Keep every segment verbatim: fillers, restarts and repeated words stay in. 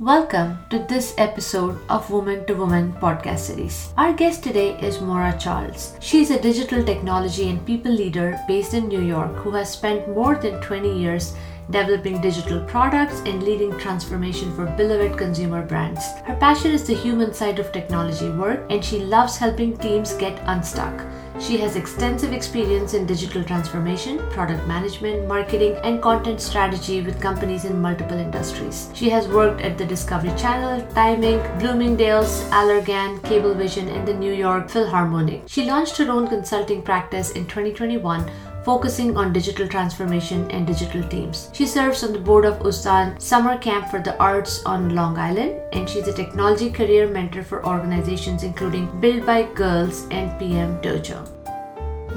Welcome to this episode of Woman to Woman Podcast Series. Our guest today is Maura Charles. She is a digital technology and people leader based in New York who has spent more than twenty years developing digital products and leading transformation for beloved consumer brands. Her passion is the human side of technology work, and she loves helping teams get unstuck. She has extensive experience in digital transformation, product management, marketing, and content strategy with companies in multiple industries. She has worked at the Discovery Channel, Time Incorporated, Bloomingdale's, Allergan, Cablevision, and the New York Philharmonic. She launched her own consulting practice in twenty twenty-one, focusing on digital transformation and digital teams. She serves on the board of Usdan Summer Camp for the Arts on Long Island, and she's a technology career mentor for organizations including Built by Girls and P M Dojo.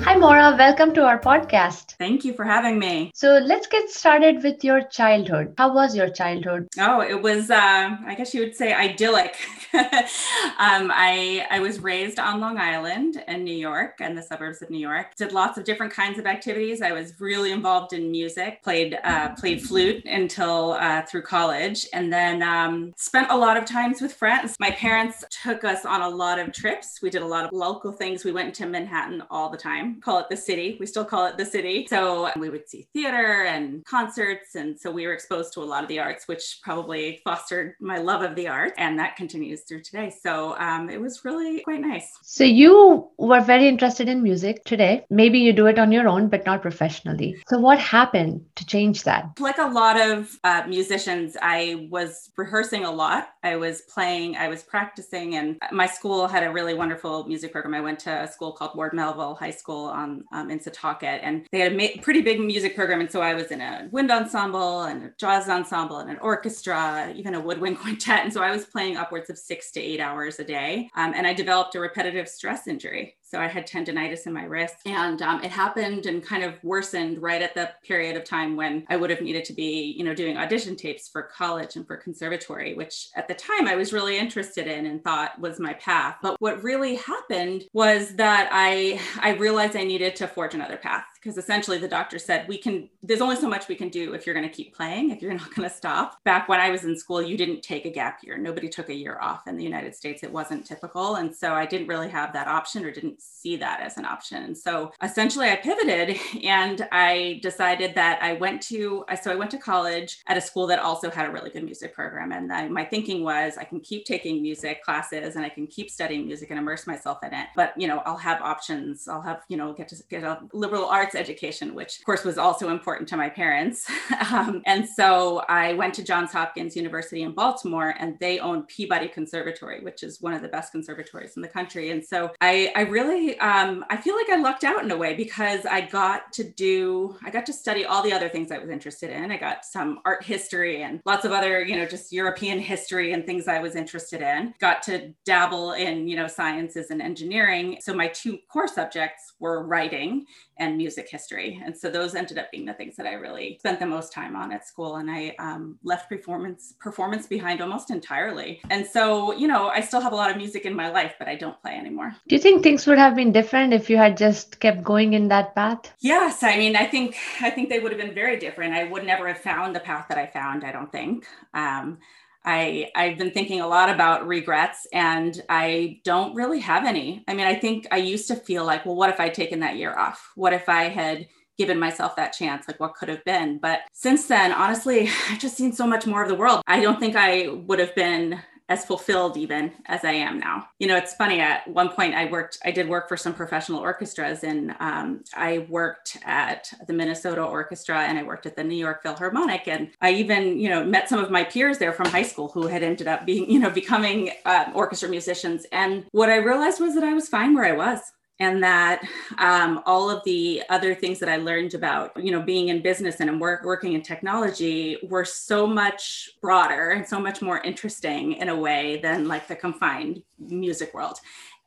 Hi, Maura. Welcome to our podcast. Thank you for having me. So let's get started with your childhood. How was your childhood? Oh, it was, uh, I guess you would say idyllic. um, I, I was raised on Long Island in New York and the suburbs of New York. Did lots of different kinds of activities. I was really involved in music, played uh, played flute until uh, through college, and then um, spent a lot of times with friends. My parents took us on a lot of trips. We did a lot of local things. We went to Manhattan all the time. Call it the city. We still call it the city. So we would see theater and concerts. And so we were exposed to a lot of the arts, which probably fostered my love of the arts. And that continues through today. So um, it was really quite nice. So you were very interested in music today. Maybe you do it on your own, but not professionally. So what happened to change that? Like a lot of uh, musicians, I was rehearsing a lot. I was playing, I was practicing, and my school had a really wonderful music program. I went to a school called Ward Melville High School. On, um, in Setauket, and they had a ma- pretty big music program. And so I was in a wind ensemble and a jazz ensemble and an orchestra, even a woodwind quintet. And so I was playing upwards of six to eight hours a day. Um, and I developed a repetitive stress injury. So I had tendonitis in my wrist, and um, it happened and kind of worsened right at the period of time when I would have needed to be, you know, doing audition tapes for college and for conservatory, which at the time I was really interested in and thought was my path. But what really happened was that I, I realized I needed to forge another path. Because essentially the doctor said, we can, there's only so much we can do if you're going to keep playing, if you're not going to stop. Back when I was in school, you didn't take a gap year. Nobody took a year off in the United States. It wasn't typical. And so I didn't really have that option, or didn't see that as an option. And so essentially I pivoted, and I decided that I went to, so I went to college at a school that also had a really good music program. And I, my thinking was, I can keep taking music classes and I can keep studying music and immerse myself in it. But, you know, I'll have options. I'll have, you know, get to get a liberal arts education, which of course was also important to my parents. Um, and so I went to Johns Hopkins University in Baltimore, and they own Peabody Conservatory, which is one of the best conservatories in the country. And so I, I really, um, I feel like I lucked out in a way, because I got to do, I got to study all the other things I was interested in. I got some art history and lots of other, you know, just European history and things I was interested in. Got to dabble in, you know, sciences and engineering. So my two core subjects were writing and music history. And so those ended up being the things that I really spent the most time on at school. And I um, left performance performance behind almost entirely. And so, you know, I still have a lot of music in my life, but I don't play anymore. Do you think things would have been different if you had just kept going in that path? Yes. I mean, I think, I think they would have been very different. I would never have found the path that I found, I don't think. Um, I, I've been thinking a lot about regrets, and I don't really have any. I mean, I think I used to feel like, well, what if I'd taken that year off? What if I had given myself that chance? Like, what could have been? But since then, honestly, I've just seen so much more of the world. I don't think I would have been as fulfilled even as I am now. You know, it's funny, at one point I worked, I did work for some professional orchestras, and um, I worked at the Minnesota Orchestra, and I worked at the New York Philharmonic. And I even, you know, met some of my peers there from high school who had ended up being, you know, becoming uh, orchestra musicians. And what I realized was that I was fine where I was. And that um, all of the other things that I learned about, you know, being in business and work, working in technology were so much broader and so much more interesting in a way than like the confined music world.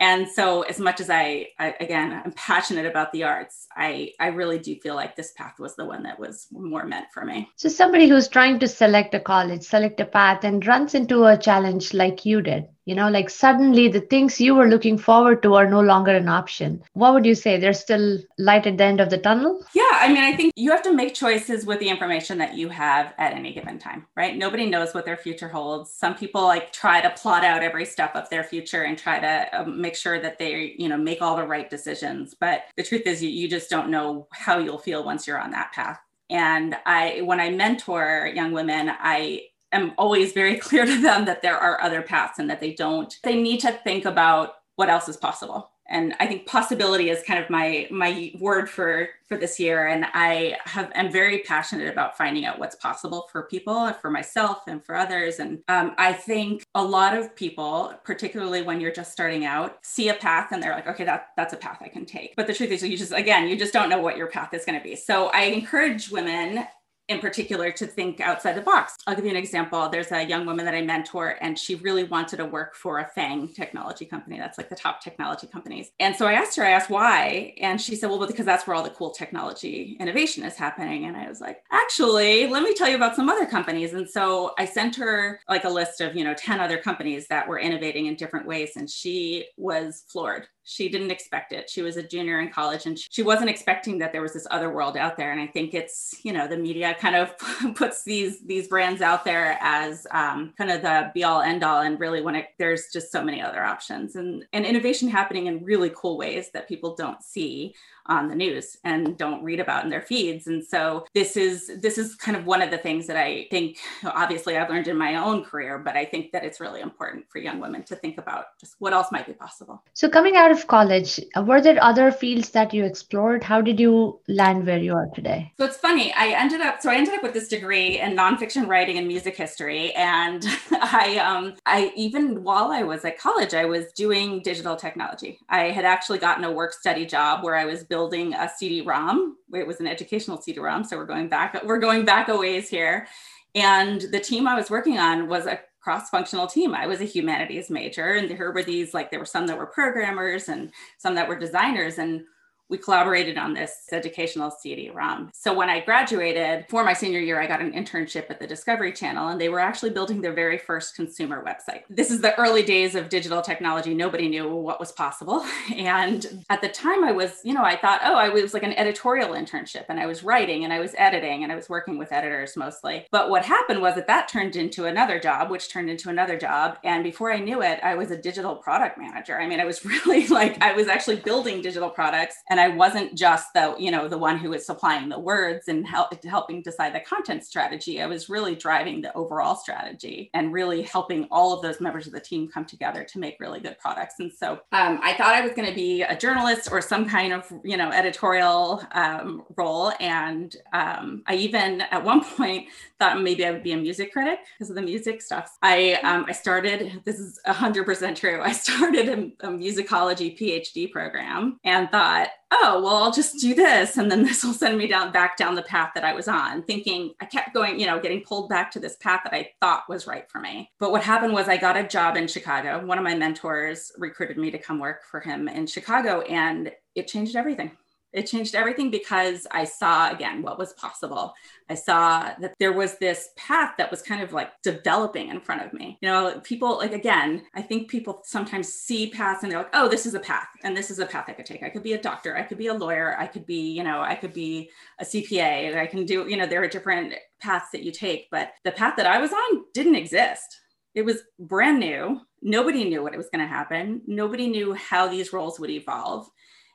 And so as much as I, I, again, I'm passionate about the arts, I, I really do feel like this path was the one that was more meant for me. So somebody who's trying to select a college, select a path, and runs into a challenge like you did, you know, like suddenly the things you were looking forward to are no longer an option. What would you say? There's still light at the end of the tunnel? Yeah, I mean, I think you have to make choices with the information that you have at any given time, right? Nobody knows what their future holds. Some people like try to plot out every step of their future and try to um, make sure that they, you know, make all the right decisions. But the truth is you, you just don't know how you'll feel once you're on that path. And I, when I mentor young women, I I'm always very clear to them that there are other paths and that they don't, they need to think about what else is possible. And I think possibility is kind of my, my word for, for this year. And I have, I'm very passionate about finding out what's possible for people and for myself and for others. And um, I think a lot of people, particularly when you're just starting out, see a path and they're like, okay, that, that's a path I can take. But the truth is you just, again, you just don't know what your path is going to be. So I encourage women in particular to think outside the box. I'll give you an example. There's a young woman that I mentor and she really wanted to work for a FANG technology company. That's like the top technology companies. And so I asked her, I asked why. And she said, well, because that's where all the cool technology innovation is happening. And I was like, actually, let me tell you about some other companies. And so I sent her like a list of, you know, ten other companies that were innovating in different ways. And she was floored. She didn't expect it. She was a junior in college and she wasn't expecting that there was this other world out there. And I think it's, you know, the media kind of puts these these brands out there as um, kind of the be all end all. And really when it, there's just so many other options and, and innovation happening in really cool ways that people don't see on the news and don't read about in their feeds. And so this is this is kind of one of the things that I think, obviously I've learned in my own career, but I think that it's really important for young women to think about just what else might be possible. So coming out of college, were there other fields that you explored? How did you land where you are today? So it's funny, I ended up, so I ended up with this degree in nonfiction writing and music history. And I, um, I even while I was at college, I was doing digital technology. I had actually gotten a work study job where I was building a C D ROM. It was an educational C D ROM. So we're going back, we're going back a ways here. And the team I was working on was a cross-functional team. I was a humanities major and there were these, like there were some that were programmers and some that were designers. And we collaborated on this educational C D ROM. So when I graduated for my senior year, I got an internship at the Discovery Channel and they were actually building their very first consumer website. This is the early days of digital technology. Nobody knew what was possible. And at the time I was, you know, I thought, oh, I was like an editorial internship and I was writing and I was editing and I was working with editors mostly. But what happened was that that turned into another job, which turned into another job. And before I knew it, I was a digital product manager. I mean, I was really like, I was actually building digital products and I wasn't just the, you know, the one who was supplying the words and help, helping decide the content strategy. I was really driving the overall strategy and really helping all of those members of the team come together to make really good products. And so um, I thought I was going to be a journalist or some kind of, you know, editorial um, role. And um, I even at one point thought maybe I would be a music critic because of the music stuff. I um, I started, this is one hundred percent true. I started a, a musicology PhD program and thought, oh, well, I'll just do this. And then this will send me down back down the path that I was on, thinking I kept going, you know, getting pulled back to this path that I thought was right for me. But what happened was I got a job in Chicago. One of my mentors recruited me to come work for him in Chicago and it changed everything. It changed everything because I saw, again, what was possible. I saw that there was this path that was kind of like developing in front of me. You know, people like, again, I think people sometimes see paths and they're like, oh, this is a path. And this is a path I could take. I could be a doctor. I could be a lawyer. I could be, you know, I could be a C P A. I can do, you know, there are different paths that you take, but the path that I was on didn't exist. It was brand new. Nobody knew what it was going to happen. Nobody knew how these roles would evolve.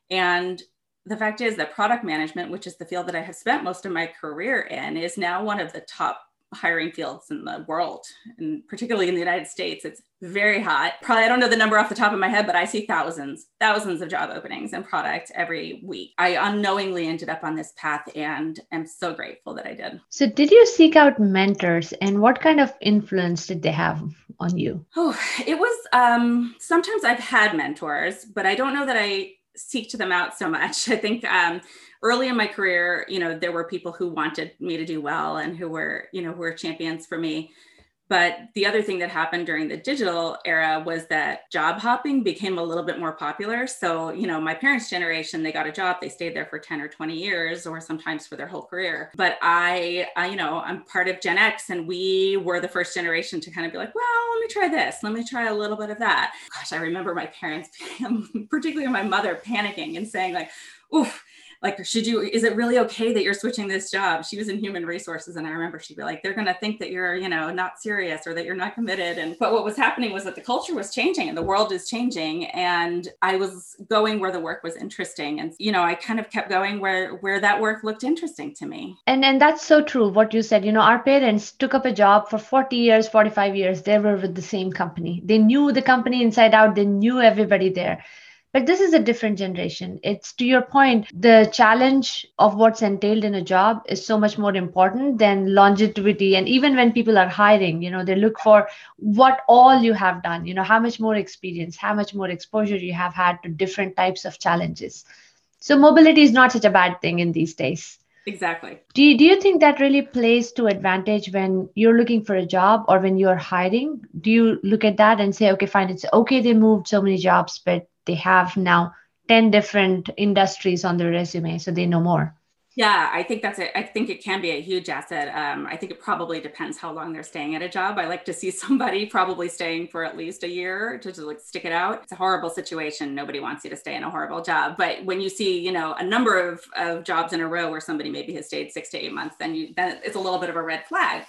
And the fact is that product management, which is the field that I have spent most of my career in, is now one of the top hiring fields in the world, and particularly in the United States. It's very hot. Probably, I don't know the number off the top of my head, but I see thousands, thousands of job openings in product every week. I unknowingly ended up on this path and I'm so grateful that I did. So did you seek out mentors and what kind of influence did they have on you? Oh, it was, um, sometimes I've had mentors, but I don't know that I seek to them out so much. I think um, early in my career, you know, there were people who wanted me to do well and who were, you know, who were champions for me. But the other thing that happened during the digital era was that job hopping became a little bit more popular. So, you know, my parents' generation, they got a job, they stayed there for ten or twenty years, or sometimes for their whole career. But I, I, you know, I'm part of Gen X, and we were the first generation to kind of be like, well, let me try this. Let me try a little bit of that. Gosh, I remember my parents, particularly my mother, panicking and saying like, oof, like, should you, is it really okay that you're switching this job? She was in human resources. And I remember she'd be like, they're going to think that you're, you know, not serious or that you're not committed. And, but what was happening was that the culture was changing and the world is changing. And I was going where the work was interesting. And, you know, I kind of kept going where, where that work looked interesting to me. And, and that's so true. What you said, you know, our parents took up a job for forty years, forty-five years. They were with the same company. They knew the company inside out. They knew everybody there. But this is a different generation. It's, to your point, the challenge of what's entailed in a job is so much more important than longevity. And even when people are hiring, you know, they look for what all you have done, you know, how much more experience, how much more exposure you have had to different types of challenges. So mobility is not such a bad thing in these days. Exactly. Do you, do you think that really plays to advantage when you're looking for a job or when you're hiring? Do you look at that and say, okay, fine, it's okay, they moved so many jobs, but they have now ten different industries on their resume, so they know more. Yeah, I think that's it. I think it can be a huge asset. Um, I think it probably depends how long they're staying at a job. I like to see somebody probably staying for at least a year to just like stick it out. It's a horrible situation. Nobody wants you to stay in a horrible job. But when you see, you know, a number of, of jobs in a row where somebody maybe has stayed six to eight months, then you then it's a little bit of a red flag.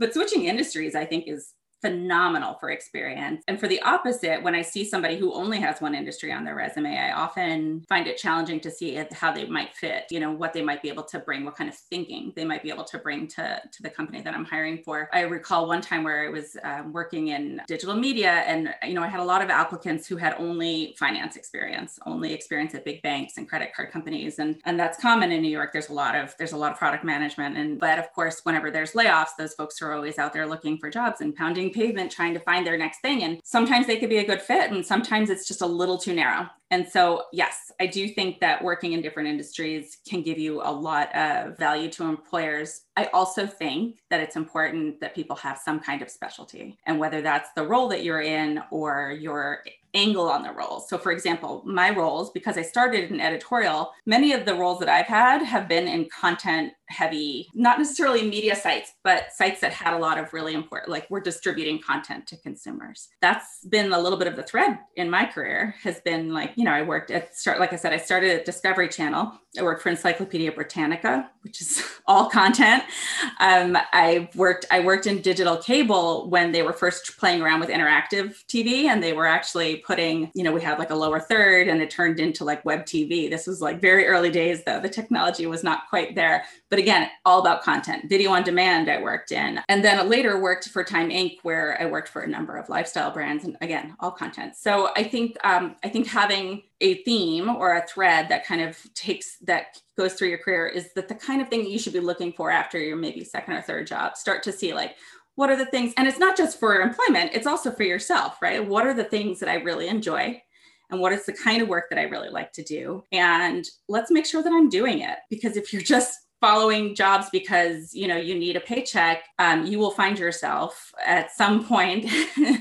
But switching industries, I think, is phenomenal for experience. And for the opposite, when I see somebody who only has one industry on their resume, I often find it challenging to see how they might fit, you know, what they might be able to bring, what kind of thinking they might be able to bring to, to the company that I'm hiring for. I recall one time where I was uh, working in digital media, and, you know, I had a lot of applicants who had only finance experience, only experience at big banks and credit card companies. And, and that's common in New York. There's a lot of, there's a lot of product management. And, but of course, whenever there's layoffs, those folks are always out there looking for jobs and pounding pavement trying to find their next thing. And sometimes they could be a good fit, and sometimes it's just a little too narrow. And so, yes, I do think that working in different industries can give you a lot of value to employers. I also think that it's important that people have some kind of specialty, and whether that's the role that you're in or your angle on the role. So for example, my roles, because I started in editorial, many of the roles that I've had have been in content heavy, not necessarily media sites, but sites that had a lot of really important, like we're distributing content to consumers. That's been a little bit of the thread in my career, has been like, you know, I worked at, start, like I said, I started at Discovery Channel. I worked for Encyclopedia Britannica, which is all content. Um, I worked, I worked in digital cable when they were first playing around with interactive T V, and they were actually putting, you know, we had like a lower third and it turned into like web T V. This was like very early days though. The technology was not quite there, but again, all about content. Video on demand I worked in. And then I later worked for Time Incorporated, where I worked for a number of lifestyle brands, and again, all content. So I think, um, I think having a theme or a thread that kind of takes, that goes through your career, is that the kind of thing you should be looking for after your maybe second or third job. Start to see like, what are the things, and it's not just for employment, it's also for yourself, right? What are the things that I really enjoy? And what is the kind of work that I really like to do? And let's make sure that I'm doing it. Because if you're just following jobs because, you know, you need a paycheck, um, you will find yourself at some point,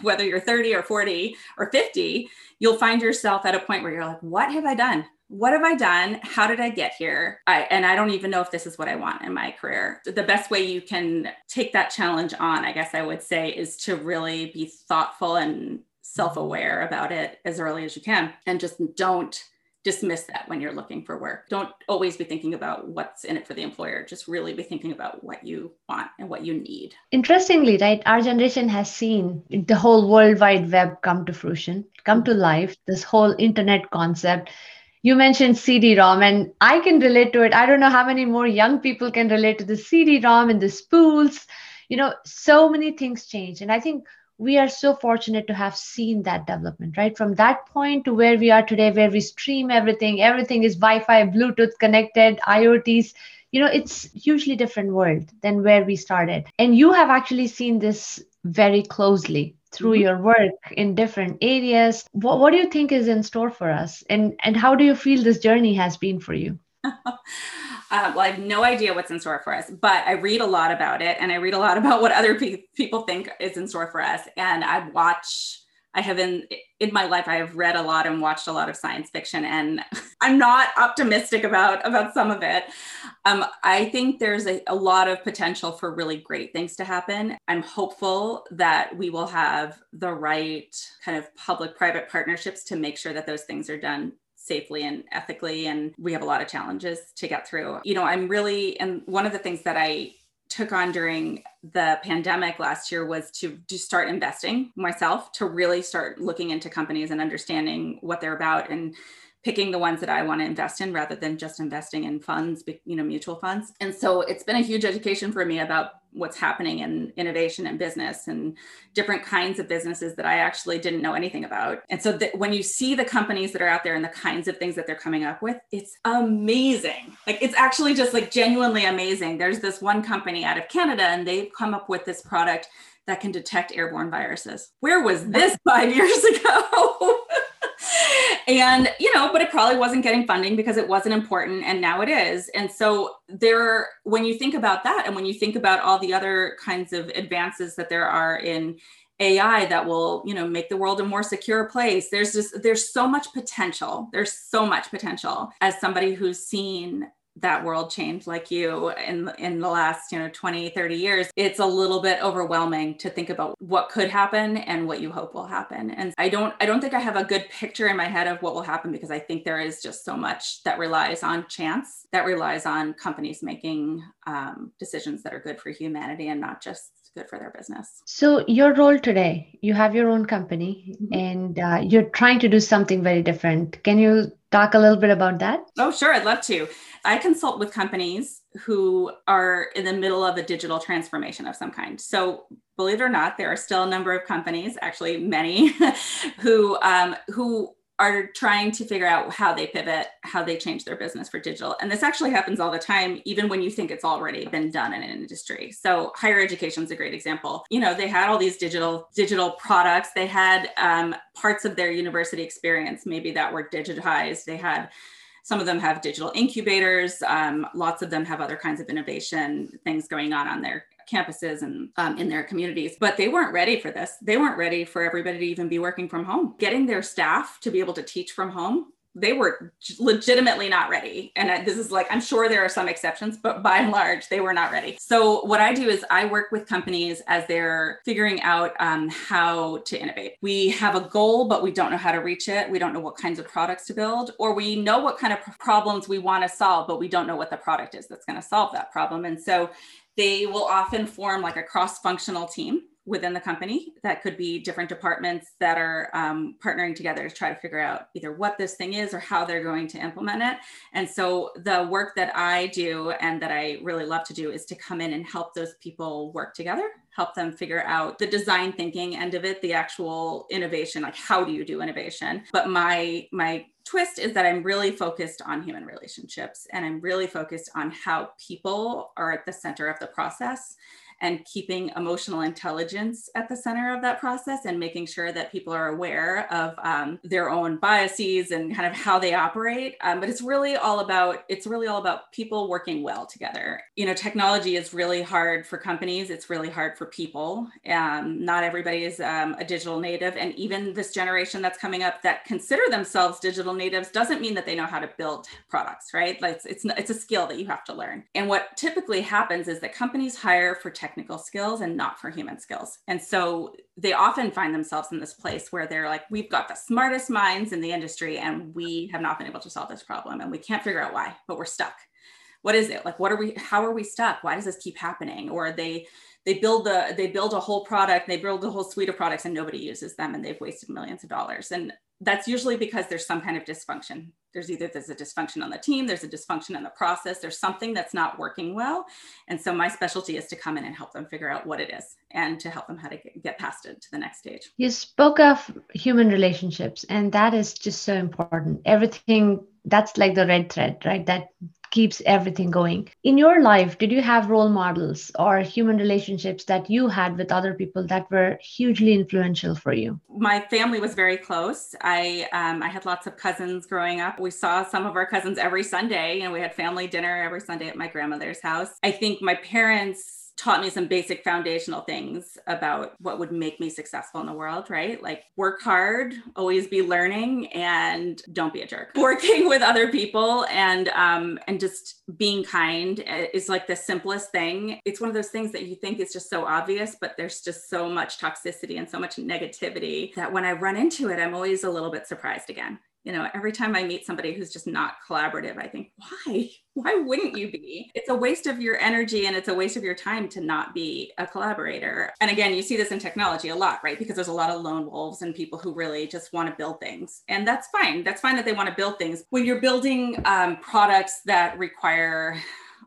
whether you're thirty or forty or fifty, you'll find yourself at a point where you're like, what have I done? What have I done? How did I get here? I, and I don't even know if this is what I want in my career. The best way you can take that challenge on, I guess I would say, is to really be thoughtful and self-aware about it as early as you can. And just don't dismiss that when you're looking for work. Don't always be thinking about what's in it for the employer. Just really be thinking about what you want and what you need. Interestingly, right, our generation has seen the whole World Wide Web come to fruition, come to life, this whole internet concept. You mentioned C D ROM, and I can relate to it. I don't know how many more young people can relate to the C D ROM and the spools. You know, so many things change. And I think we are so fortunate to have seen that development, right? From that point to where we are today, where we stream everything, everything is Wi-Fi, Bluetooth connected, I O Ts. You know, it's a hugely different world than where we started. And you have actually seen this very closely through your work in different areas. What, what do you think is in store for us? And, and how do you feel this journey has been for you? Uh, well, I have no idea what's in store for us, but I read a lot about it, and I read a lot about what other pe- people think is in store for us. And I watch, I have in, in my life, I have read a lot and watched a lot of science fiction, and I'm not optimistic about, about some of it. Um, I think there's a, a lot of potential for really great things to happen. I'm hopeful that we will have the right kind of public-private partnerships to make sure that those things are done safely and ethically. And we have a lot of challenges to get through. You know, I'm really, and one of the things that I took on during the pandemic last year was to just start investing myself, to really start looking into companies and understanding what they're about and picking the ones that I want to invest in rather than just investing in funds, you know, mutual funds. And so it's been a huge education for me about what's happening in innovation and business and different kinds of businesses that I actually didn't know anything about. And so th- when you see the companies that are out there and the kinds of things that they're coming up with, it's amazing. Like, it's actually just like genuinely amazing. There's this one company out of Canada, and they've come up with this product that can detect airborne viruses. Where was this five years ago? And, you know, but it probably wasn't getting funding because it wasn't important, and now it is. And so there, when you think about that, and when you think about all the other kinds of advances that there are in A I that will, you know, make the world a more secure place, there's just, there's so much potential. There's so much potential. As somebody who's seen that world change like you in in the last, you know, twenty, thirty years, it's a little bit overwhelming to think about what could happen and what you hope will happen. And I don't, I don't think I have a good picture in my head of what will happen, because I think there is just so much that relies on chance, that relies on companies making um, decisions that are good for humanity and not just good for their business. So your role today, you have your own company, mm-hmm. and uh, you're trying to do something very different. Can you talk a little bit about that? Oh, sure. I'd love to. I consult with companies who are in the middle of a digital transformation of some kind. So believe it or not, there are still a number of companies, actually many, who um, who are trying to figure out how they pivot, how they change their business for digital. And this actually happens all the time, even when you think it's already been done in an industry. So higher education is a great example. You know, they had all these digital digital products. They had um, parts of their university experience, maybe that were digitized. They had Some of them have digital incubators. Um, lots of them have other kinds of innovation things going on on their campuses and um, in their communities, but they weren't ready for this. They weren't ready for everybody to even be working from home. Getting their staff to be able to teach from home, they were legitimately not ready. And this is like, I'm sure there are some exceptions, but by and large, they were not ready. So what I do is I work with companies as they're figuring out um, how to innovate. We have a goal, but we don't know how to reach it. We don't know what kinds of products to build, or we know what kind of problems we want to solve, but we don't know what the product is that's going to solve that problem. And so they will often form like a cross-functional team within the company. That could be different departments that are um, partnering together to try to figure out either what this thing is or how they're going to implement it. And so the work that I do and that I really love to do is to come in and help those people work together, help them figure out the design thinking end of it, the actual innovation, like how do you do innovation? But my my twist is that I'm really focused on human relationships, and I'm really focused on how people are at the center of the process, and keeping emotional intelligence at the center of that process, and making sure that people are aware of um, their own biases and kind of how they operate. Um, but it's really all about, it's really all about people working well together. You know, technology is really hard for companies. It's really hard for people. Um, not everybody is um, a digital native. And even this generation that's coming up that consider themselves digital natives doesn't mean that they know how to build products, right? Like it's, it's, it's a skill that you have to learn. And what typically happens is that companies hire for technical skills and not for human skills. And so they often find themselves in this place where they're like, we've got the smartest minds in the industry and we have not been able to solve this problem, and we can't figure out why, but we're stuck. What is it? Like, what are we, how are we stuck? Why does this keep happening? Or they they build the they build a whole product, they build a whole suite of products, and nobody uses them, and they've wasted millions of dollars. And that's usually because there's some kind of dysfunction. There's either there's a dysfunction on the team, there's a dysfunction in the process, there's something that's not working well. And so my specialty is to come in and help them figure out what it is, and to help them how to get past it to the next stage. You spoke of human relationships, and that is just so important. Everything, that's like the red thread, right? That keeps everything going. In your life, did you have role models or human relationships that you had with other people that were hugely influential for you? My family was very close. I um, I had lots of cousins growing up. We saw some of our cousins every Sunday, and we had family dinner every Sunday at my grandmother's house. I think my parents taught me some basic foundational things about what would make me successful in the world, right? Like work hard, always be learning, and don't be a jerk. Working with other people and um, and just being kind is like the simplest thing. It's one of those things that you think is just so obvious, but there's just so much toxicity and so much negativity that when I run into it, I'm always a little bit surprised again. You know, every time I meet somebody who's just not collaborative, I think, why? Why wouldn't you be? It's a waste of your energy and it's a waste of your time to not be a collaborator. And again, you see this in technology a lot, right? Because there's a lot of lone wolves and people who really just want to build things. And that's fine. That's fine that they want to build things. When you're building um, products that require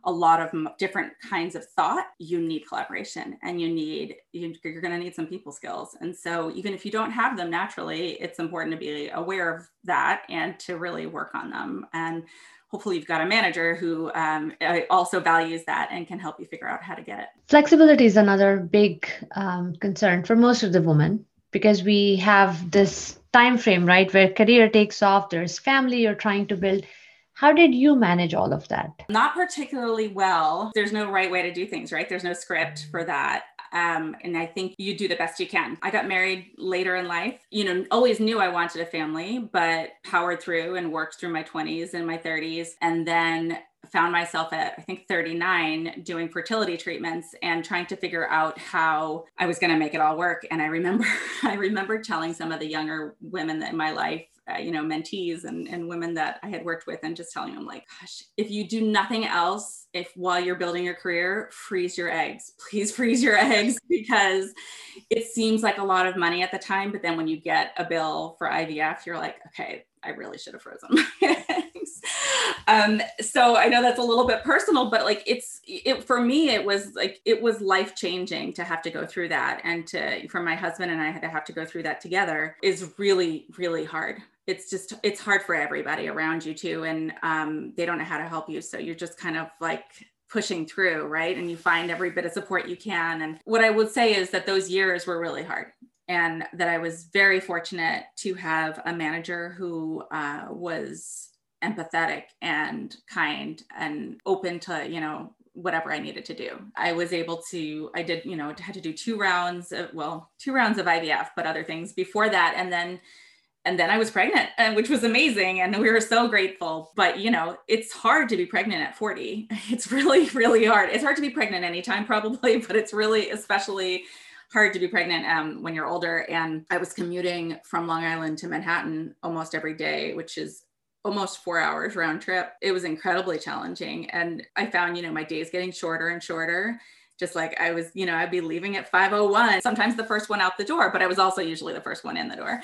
a lot of different kinds of thought, you need collaboration and you need, you're going to need some people skills. And so even if you don't have them naturally, it's important to be aware of that and to really work on them. And hopefully you've got a manager who um, also values that and can help you figure out how to get it. Flexibility is another big um, concern for most of the women, because we have this time frame, right, where career takes off, there's family you're trying to build. How did you manage all of that? Not particularly well. There's no right way to do things, right? There's no script for that. Um, and I think you do the best you can. I got married later in life, you know, always knew I wanted a family, but powered through and worked through my twenties and my thirties. And then found myself at, I think, thirty-nine doing fertility treatments and trying to figure out how I was going to make it all work. And I remember, I remember telling some of the younger women in my life, uh, you know, mentees and, and women that I had worked with, and just telling them like, gosh, if you do nothing else, if while you're building your career, freeze your eggs, please freeze your eggs, because it seems like a lot of money at the time. But then when you get a bill for I V F, you're like, okay, I really should have frozen my eggs. Um, so I know that's a little bit personal, but like it's, it, for me, it was like, it was life-changing to have to go through that. And to, for my husband and I had to have to go through that together is really, really hard. It's just, it's hard for everybody around you too. And um, they don't know how to help you. So you're just kind of like pushing through, right? And you find every bit of support you can. And what I would say is that those years were really hard. And that I was very fortunate to have a manager who uh, was empathetic and kind and open to, you know, whatever I needed to do. I was able to, I did, you know, had to do two rounds of, well, two rounds of I V F, but other things before that. And then And then I was pregnant, and which was amazing. And we were so grateful. But, you know, it's hard to be pregnant at forty. It's really, really hard. It's hard to be pregnant anytime probably, but it's really especially hard to be pregnant um, when you're older. And I was commuting from Long Island to Manhattan almost every day, which is almost four hours round trip. It was incredibly challenging. And I found, you know, my days getting shorter and shorter. Just like I was, you know, I'd be leaving at five oh one, sometimes the first one out the door, but I was also usually the first one in the door.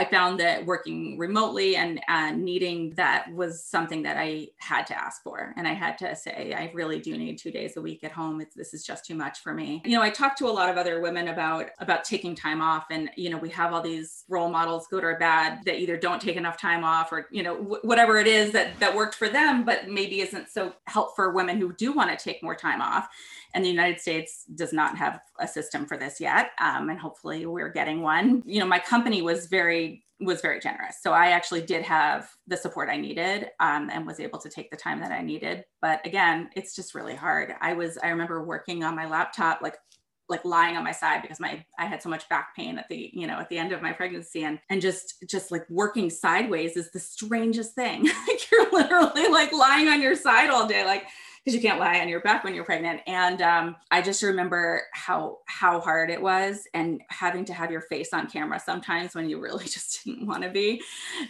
I found that working remotely and uh, needing that was something that I had to ask for. And I had to say, I really do need two days a week at home. It's, this is just too much for me. You know, I talked to a lot of other women about, about taking time off, and, you know, we have all these role models, good or bad, that either don't take enough time off or, you know, w- whatever it is that, that worked for them, but maybe isn't so helpful for women who do want to take more time off. And the United States does not have a system for this yet. Um, and hopefully we're getting one. You know, my company was very, was very generous. So I actually did have the support I needed um, and was able to take the time that I needed. But again, it's just really hard. I was, I remember working on my laptop, like, like lying on my side because my, I had so much back pain at the, you know, at the end of my pregnancy, and, and just, just like working sideways is the strangest thing. Like you're literally like lying on your side all day. Like, because you can't lie on your back when you're pregnant. And um, I just remember how how hard it was, and having to have your face on camera sometimes when you really just didn't want to be.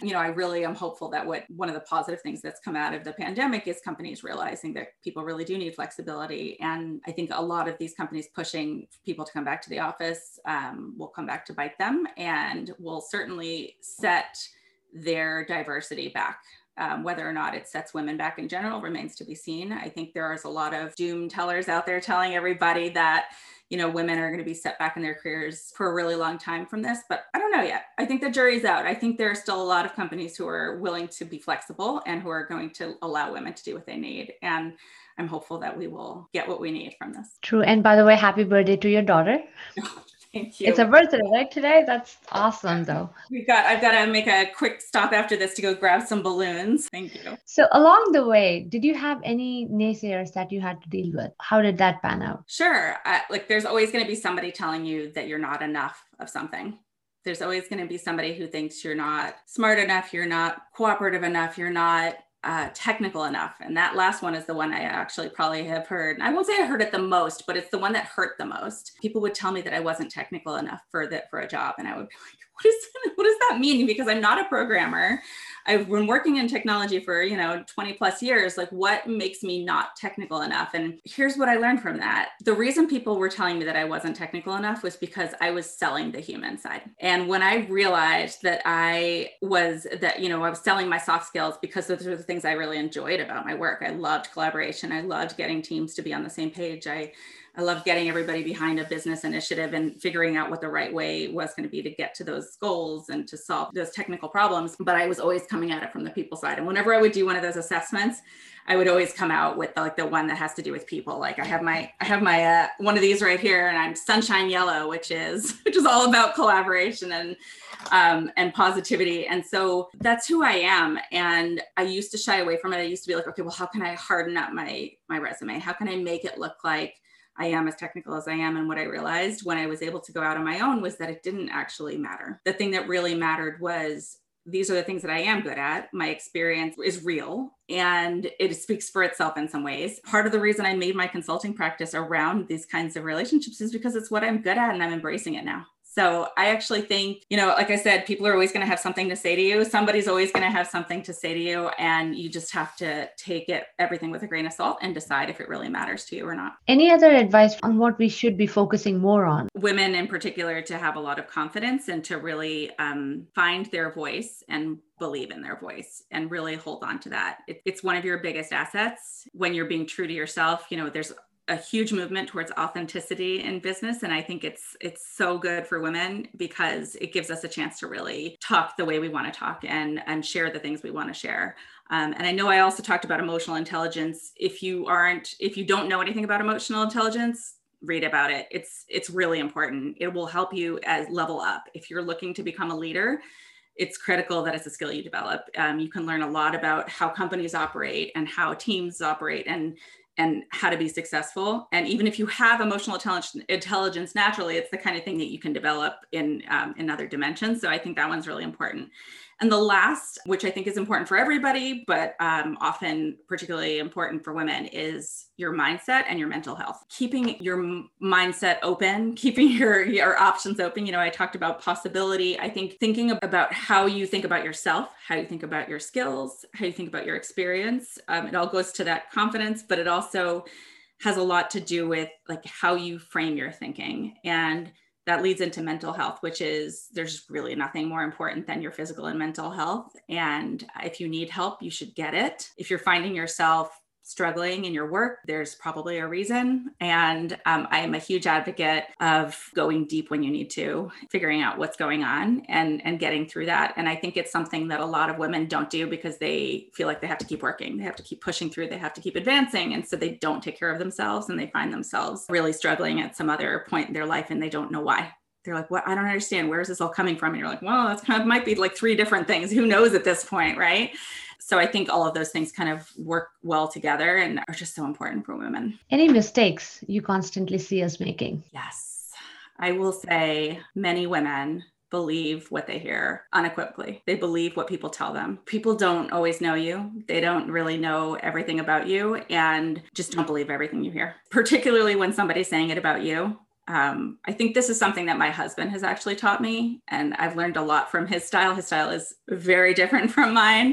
You know, I really am hopeful that what one of the positive things that's come out of the pandemic is companies realizing that people really do need flexibility. And I think a lot of these companies pushing people to come back to the office um, will come back to bite them, and will certainly set their diversity back. Um, whether or not it sets women back in general remains to be seen. I think there is a lot of doom tellers out there telling everybody that, you know, women are going to be set back in their careers for a really long time from this, but I don't know yet. I think the jury's out. I think there are still a lot of companies who are willing to be flexible and who are going to allow women to do what they need. And I'm hopeful that we will get what we need from this. True. And by the way, happy birthday to your daughter. Thank you. It's a birthday, right? Today? That's awesome, though. We've got, I've got to make a quick stop after this to go grab some balloons. Thank you. So along the way, did you have any naysayers that you had to deal with? How did that pan out? Sure. I, like there's always going to be somebody telling you that you're not enough of something. There's always going to be somebody who thinks you're not smart enough, you're not cooperative enough, you're not Uh, technical enough. And that last one is the one I actually probably have heard. I won't say I heard it the most, but it's the one that hurt the most. People would tell me that I wasn't technical enough for that, for a job. And I would be like, what is, what does that mean? Because I'm not a programmer. I've been working in technology for, you know, twenty plus years. Like, what makes me not technical enough? And here's what I learned from that. The reason people were telling me that I wasn't technical enough was because I was selling the human side. And when I realized that I was, that, you know, I was selling my soft skills because those were the things I really enjoyed about my work. I loved collaboration. I loved getting teams to be on the same page. I I love getting everybody behind a business initiative and figuring out what the right way was going to be to get to those goals and to solve those technical problems. But I was always coming at it from the people side. And whenever I would do one of those assessments, I would always come out with the, like the one that has to do with people. Like I have my, I have my, uh, one of these right here, and I'm sunshine yellow, which is, which is all about collaboration and, um, and positivity. And so that's who I am. And I used to shy away from it. I used to be like, okay, well, how can I harden up my, my resume? How can I make it look like I am as technical as I am? And what I realized when I was able to go out on my own was that it didn't actually matter. The thing that really mattered was, these are the things that I am good at. My experience is real and it speaks for itself in some ways. Part of the reason I made my consulting practice around these kinds of relationships is because it's what I'm good at and I'm embracing it now. So I actually think, you know, like I said, people are always going to have something to say to you. Somebody's always going to have something to say to you, and you just have to take it, everything with a grain of salt, and decide if it really matters to you or not. Any other advice on what we should be focusing more on? Women in particular, to have a lot of confidence and to really um, find their voice and believe in their voice and really hold on to that. It, it's one of your biggest assets when you're being true to yourself. You know, there's a huge movement towards authenticity in business. And I think it's it's so good for women because it gives us a chance to really talk the way we want to talk and, and share the things we want to share. Um, and I know I also talked about emotional intelligence. If you aren't, if you don't know anything about emotional intelligence, read about it. It's, it's really important. It will help you as level up. If you're looking to become a leader, it's critical that it's a skill you develop. Um, you can learn a lot about how companies operate and how teams operate and and how to be successful. And even if you have emotional intelligence, intelligence naturally, it's the kind of thing that you can develop in, um, in other dimensions. So I think that one's really important. And the last, which I think is important for everybody, but um, often particularly important for women, is your mindset and your mental health. Keeping your m- mindset open, keeping your, your options open. You know, I talked about possibility. I think thinking about how you think about yourself, how you think about your skills, how you think about your experience. Um, it all goes to that confidence, but it also has a lot to do with like how you frame your thinking. And that leads into mental health, which is, there's really nothing more important than your physical and mental health. And if you need help, you should get it. If you're finding yourself struggling in your work, there's probably a reason. And um, I am a huge advocate of going deep when you need to, figuring out what's going on and, and getting through that. And I think it's something that a lot of women don't do because they feel like they have to keep working. They have to keep pushing through. They have to keep advancing. And so they don't take care of themselves and they find themselves really struggling at some other point in their life and they don't know why. They're like, what? I don't understand. Where is this all coming from? And you're like, well, that's kind of might be like three different things. Who knows at this point, right? So I think all of those things kind of work well together and are just so important for women. Any mistakes you constantly see us making? Yes. I will say many women believe what they hear unequivocally. They believe what people tell them. People don't always know you. They don't really know everything about you and just don't believe everything you hear, particularly when somebody's saying it about you. Um, I think this is something that my husband has actually taught me, and I've learned a lot from his style. His style is very different from mine,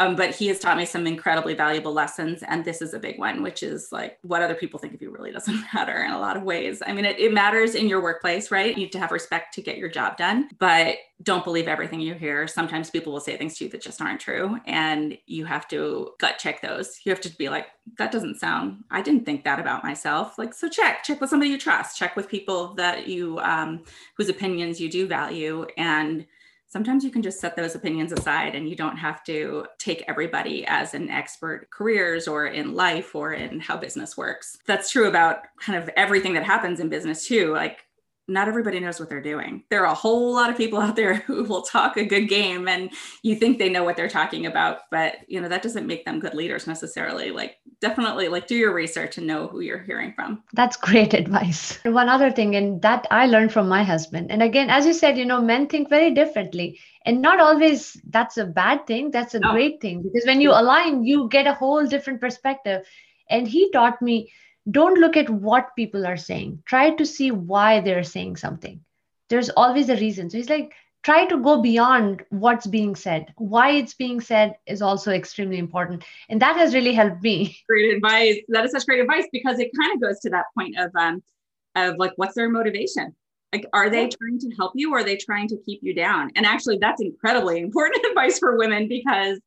um, but he has taught me some incredibly valuable lessons. And this is a big one, which is like, what other people think of you really doesn't matter in a lot of ways. I mean, it, it matters in your workplace, right? You need to have respect to get your job done, but don't believe everything you hear. Sometimes people will say things to you that just aren't true, and you have to gut check those. You have to be like, that doesn't sound, I didn't think that about myself. Like, so check, check with somebody you trust, check with people that you, um, whose opinions you do value. And sometimes you can just set those opinions aside, and you don't have to take everybody as an expert careers or in life or in how business works. That's true about kind of everything that happens in business too. Like, not everybody knows what they're doing. There are a whole lot of people out there who will talk a good game and you think they know what they're talking about, but you know, that doesn't make them good leaders necessarily. Like, definitely like do your research and know who you're hearing from. That's great advice. One other thing, and that I learned from my husband. And again, as you said, you know, men think very differently, and not always that's a bad thing. That's a no. great thing, because when you align, you get a whole different perspective. And he taught me, don't look at what people are saying. Try to see why they're saying something. There's always a reason. So he's like, try to go beyond what's being said. Why it's being said is also extremely important. And that has really helped me. Great advice. That is such great advice, because it kind of goes to that point of, um, of like, what's their motivation? Like, are they trying to help you, or are they trying to keep you down? And actually, that's incredibly important advice for women, because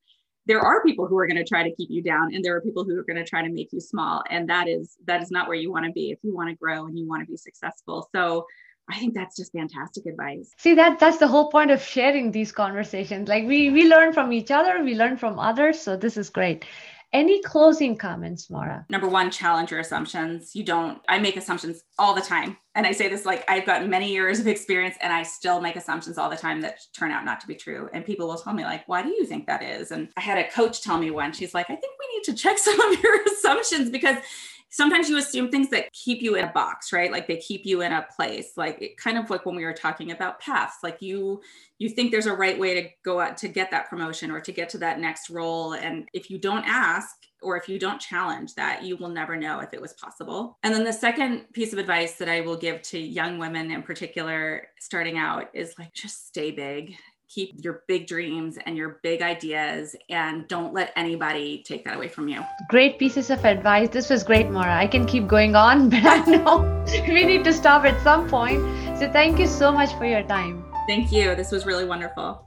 there are people who are going to try to keep you down, and there are people who are going to try to make you small. And that is, that is not where you want to be if you want to grow and you want to be successful. So I think that's just fantastic advice. See, that that's the whole point of sharing these conversations. Like, we, we learn from each other, we learn from others. So this is great. Any closing comments, Maura? Number one, challenge your assumptions. You don't, I make assumptions all the time. And I say this, like, I've got many years of experience and I still make assumptions all the time that turn out not to be true. And people will tell me, like, why do you think that is? And I had a coach tell me one, she's like, I think we need to check some of your assumptions, because sometimes you assume things that keep you in a box, right? Like, they keep you in a place, like it kind of like when we were talking about paths, like you, you think there's a right way to go out to get that promotion or to get to that next role. And if you don't ask, or if you don't challenge that, you will never know if it was possible. And then the second piece of advice that I will give to young women in particular, starting out, is like, just stay big. Keep your big dreams and your big ideas, and don't let anybody take that away from you. Great pieces of advice. This was great, Maura. I can keep going on, but I know we need to stop at some point. So thank you so much for your time. Thank you. This was really wonderful.